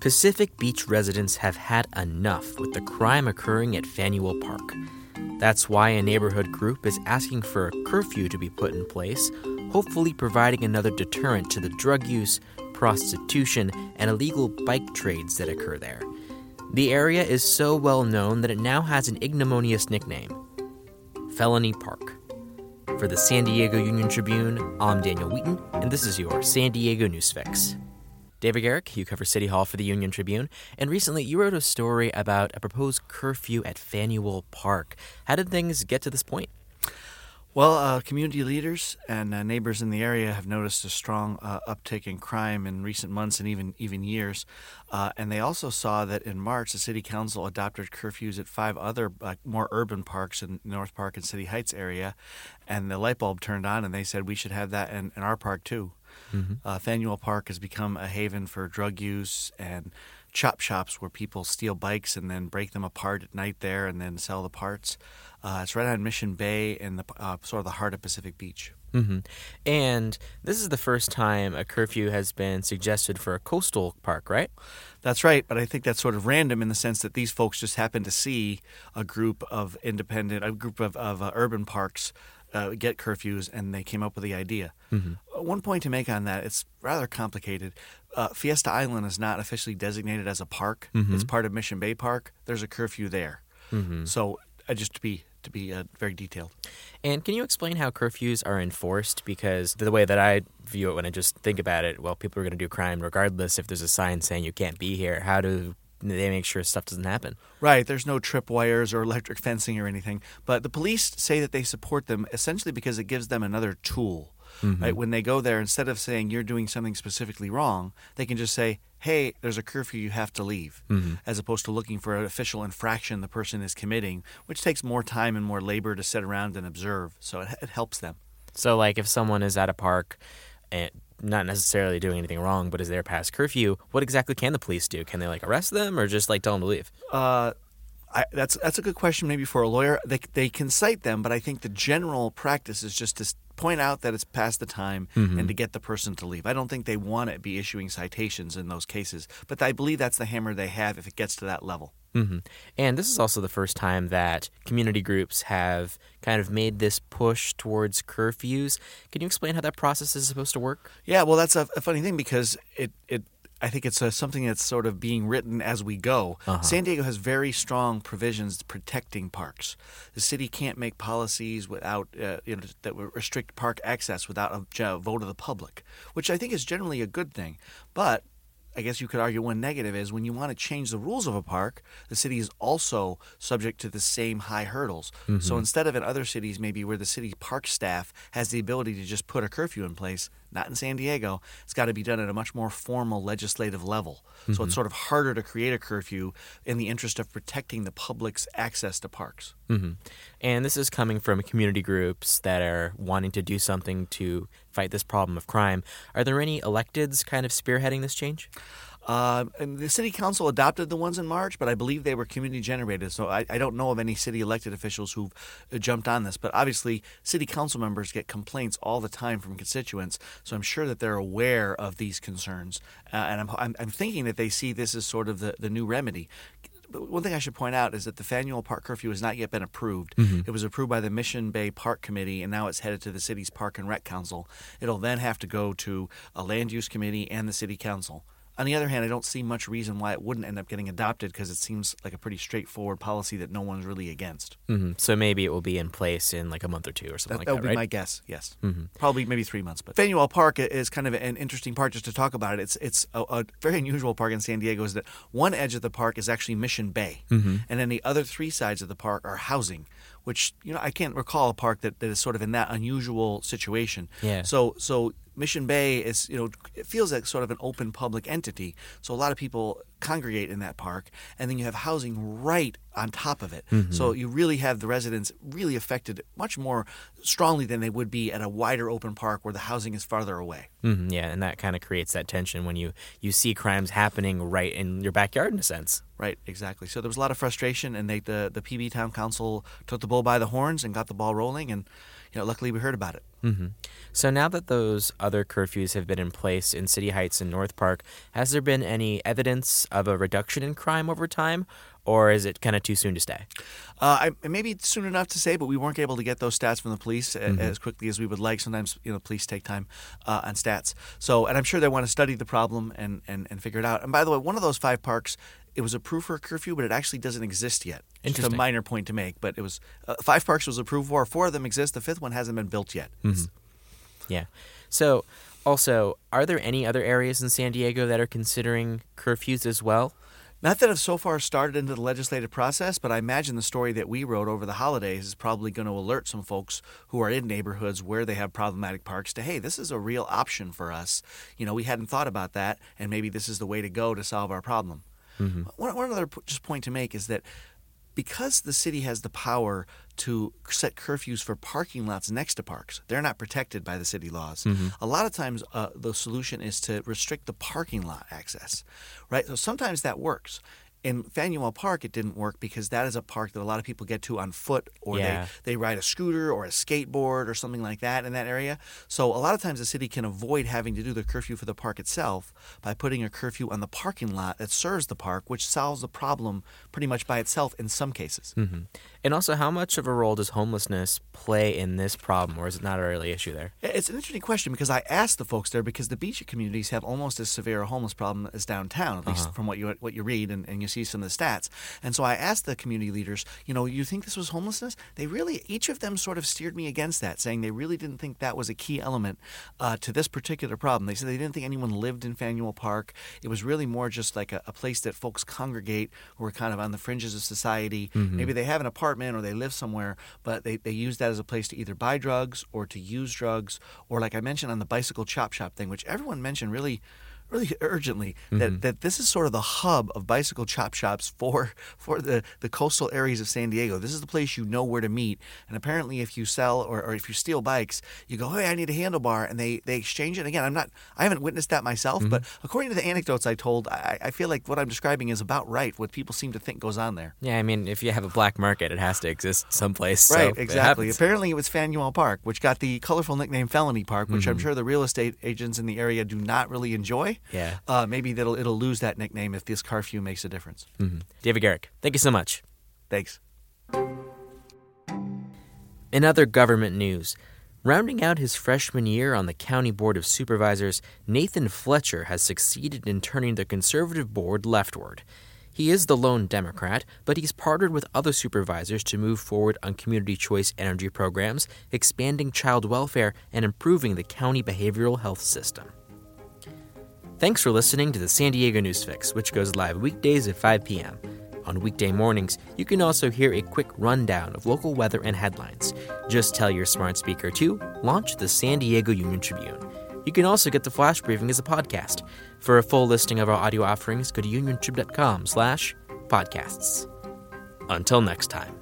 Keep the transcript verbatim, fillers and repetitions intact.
Pacific Beach residents have had enough with the crime occurring at Fanuel Park. That's why a neighborhood group is asking for a curfew to be put in place, hopefully providing another deterrent to the drug use, prostitution, and illegal bike trades that occur there. The area is so well known that it now has an ignominious nickname, Felony Park. For the San Diego Union-Tribune, I'm Daniel Wheaton, and this is your San Diego Newsfix. David Garrick, you cover City Hall for the Union-Tribune, and recently you wrote a story about a proposed curfew at Fanuel Park. How did things get to this point? Well, uh, community leaders and uh, neighbors in the area have noticed a strong uh, uptick in crime in recent months and even even years. Uh, and they also saw that in March, the city council adopted curfews at five other uh, more urban parks in North Park and City Heights area. And the light bulb turned on and they said we should have that in, in our park, too. Mm-hmm. Uh, Fanuel Park has become a haven for drug use and chop shops where people steal bikes and then break them apart at night there and then sell the parts. Uh, it's right on Mission Bay in the uh, sort of the heart of Pacific Beach. Mm-hmm. And this is the first time a curfew has been suggested for a coastal park, right? That's right, but I think that's sort of random in the sense that these folks just happened to see a group of independent, a group of, of uh, urban parks Uh, get curfews, and they came up with the idea. Mm-hmm. One point to make on that, it's rather complicated. Uh, Fiesta Island is not officially designated as a park. Mm-hmm. It's part of Mission Bay Park. There's a curfew there. Mm-hmm. So uh, just to be to be uh, very detailed. And can you explain how curfews are enforced? Because the way that I view it when I just think about it, well, people are going to do crime regardless if there's a sign saying you can't be here. How do they make sure stuff doesn't happen? Right. There's no tripwires or electric fencing or anything. But the police say that they support them essentially because it gives them another tool. Mm-hmm. Right? When they go there, instead of saying you're doing something specifically wrong, they can just say, hey, there's a curfew, you have to leave, mm-hmm. as opposed to looking for an official infraction the person is committing, which takes more time and more labor to sit around and observe. So it, it helps them. So like if someone is at a park and not necessarily doing anything wrong, but is there past curfew, what exactly can the police do? Can they, like, arrest them or just, like, tell them to leave? Uh, I, that's that's a good question maybe for a lawyer. They, they can cite them, but I think the general practice is just to point out that it's past the time mm-hmm. and to get the person to leave. I don't think they want to be issuing citations in those cases, but I believe that's the hammer they have if it gets to that level. Mm-hmm. And this is also the first time that community groups have kind of made this push towards curfews. Can you explain how that process is supposed to work? Yeah, well, that's a, a funny thing because it, it I think it's a, something that's sort of being written as we go. Uh-huh. San Diego has very strong provisions protecting parks. The city can't make policies without uh, you know that would restrict park access without a vote of the public, which I think is generally a good thing. But I guess you could argue one negative is when you want to change the rules of a park, the city is also subject to the same high hurdles. Mm-hmm. So instead of in other cities maybe where the city park staff has the ability to just put a curfew in place, not in San Diego, it's got to be done at a much more formal legislative level. Mm-hmm. So it's sort of harder to create a curfew in the interest of protecting the public's access to parks. Mm-hmm. And this is coming from community groups that are wanting to do something to fight this problem of crime. Are there any electeds kind of spearheading this change? Uh, and the city council adopted the ones in March, but I believe they were community generated. So I, I don't know of any city elected officials who've jumped on this. But obviously, city council members get complaints all the time from constituents. So I'm sure that they're aware of these concerns. Uh, and I'm, I'm, I'm thinking that they see this as sort of the, the new remedy. One thing I should point out is that the Fanuel Park curfew has not yet been approved. Mm-hmm. It was approved by the Mission Bay Park Committee, and now it's headed to the city's Park and Rec Council. It'll then have to go to a land use committee and the city council. On the other hand, I don't see much reason why it wouldn't end up getting adopted because it seems like a pretty straightforward policy that no one's really against. Mm-hmm. So maybe it will be in place in like a month or two or something that, like that, right? That would be my guess, yes. Mm-hmm. Probably maybe three months. But Fanuel Park is kind of an interesting park just to talk about it. It's it's a, a very unusual park in San Diego is that one edge of the park is actually Mission Bay. Mm-hmm. And then the other three sides of the park are housing, which, you know, I can't recall a park that, that is sort of in that unusual situation. Yeah. So So... Mission Bay is, you know, it feels like sort of an open public entity. So a lot of people congregate in that park, and then you have housing right on top of it. Mm-hmm. So you really have the residents really affected much more strongly than they would be at a wider open park where the housing is farther away. Mm-hmm, yeah, and that kind of creates that tension when you, you see crimes happening right in your backyard in a sense. Right, exactly. So there was a lot of frustration, and they, the, the P B Town Council took the bull by the horns and got the ball rolling, and you know, luckily we heard about it. Mm-hmm. So now that those other curfews have been in place in City Heights and North Park, has there been any evidence of a reduction in crime over time, or is it kind of too soon to say? Uh, I, maybe it's soon enough to say, but we weren't able to get those stats from the police mm-hmm. as quickly as we would like. Sometimes, you know, police take time uh, on stats. So, and I'm sure they want to study the problem and, and, and figure it out. And by the way, one of those five parks, it was approved for a curfew, but it actually doesn't exist yet. Interesting. Just a minor point to make, but it was uh, five parks was approved for. Four of them exist. The fifth one hasn't been built yet. Mm-hmm. Yeah. So, also, are there any other areas in San Diego that are considering curfews as well? Not that I've so far started into the legislative process, but I imagine the story that we wrote over the holidays is probably going to alert some folks who are in neighborhoods where they have problematic parks to, hey, this is a real option for us. You know, we hadn't thought about that, and maybe this is the way to go to solve our problem. Mm-hmm. One, one other p- just point to make is that because the city has the power to set curfews for parking lots next to parks, they're not protected by the city laws. Mm-hmm. A lot of times uh, the solution is to restrict the parking lot access, right? So sometimes that works. In Fanuel Park, it didn't work because that is a park that a lot of people get to on foot, or yeah. they, they ride a scooter or a skateboard or something like that in that area. So a lot of times the city can avoid having to do the curfew for the park itself by putting a curfew on the parking lot that serves the park, which solves the problem pretty much by itself in some cases. Mm-hmm. And also, how much of a role does homelessness play in this problem, or is it not a really issue there? It's an interesting question because I asked the folks there because the beach communities have almost as severe a homeless problem as downtown, at least uh-huh. from what you what you read and, and you see some of the stats. And so I asked the community leaders, you know, you think this was homelessness? They really, each of them sort of steered me against that, saying they really didn't think that was a key element uh, to this particular problem. They said they didn't think anyone lived in Fanuel Park. It was really more just like a, a place that folks congregate who are kind of on the fringes of society. Mm-hmm. Maybe they have an apartment or they live somewhere, but they, they use that as a place to either buy drugs or to use drugs, or like I mentioned on the bicycle chop shop thing, which everyone mentioned really really urgently, that, mm-hmm. that this is sort of the hub of bicycle chop shops for for the, the coastal areas of San Diego. This is the place you know where to meet. And apparently if you sell or, or if you steal bikes, you go, hey, I need a handlebar, and they, they exchange it. Again, I'm not, I haven't witnessed that myself, mm-hmm. but according to the anecdotes I told, I, I feel like what I'm describing is about right, what people seem to think goes on there. Yeah, I mean, if you have a black market, it has to exist someplace. Right, so exactly. It apparently it was Fanuel Park, which got the colorful nickname Felony Park, which mm-hmm. I'm sure the real estate agents in the area do not really enjoy. Yeah. Uh, maybe that'll, it'll lose that nickname if this curfew makes a difference. Mm-hmm. David Garrick, thank you so much. Thanks. In other government news, rounding out his freshman year on the County Board of Supervisors, Nathan Fletcher has succeeded in turning the conservative board leftward. He is the lone Democrat, but he's partnered with other supervisors to move forward on community choice energy programs, expanding child welfare, and improving the county behavioral health system. Thanks for listening to the San Diego Newsfix, which goes live weekdays at five p.m. On weekday mornings, you can also hear a quick rundown of local weather and headlines. Just tell your smart speaker to launch the San Diego Union-Tribune. You can also get the flash briefing as a podcast. For a full listing of our audio offerings, go to uniontrib dot com slash podcasts. Until next time.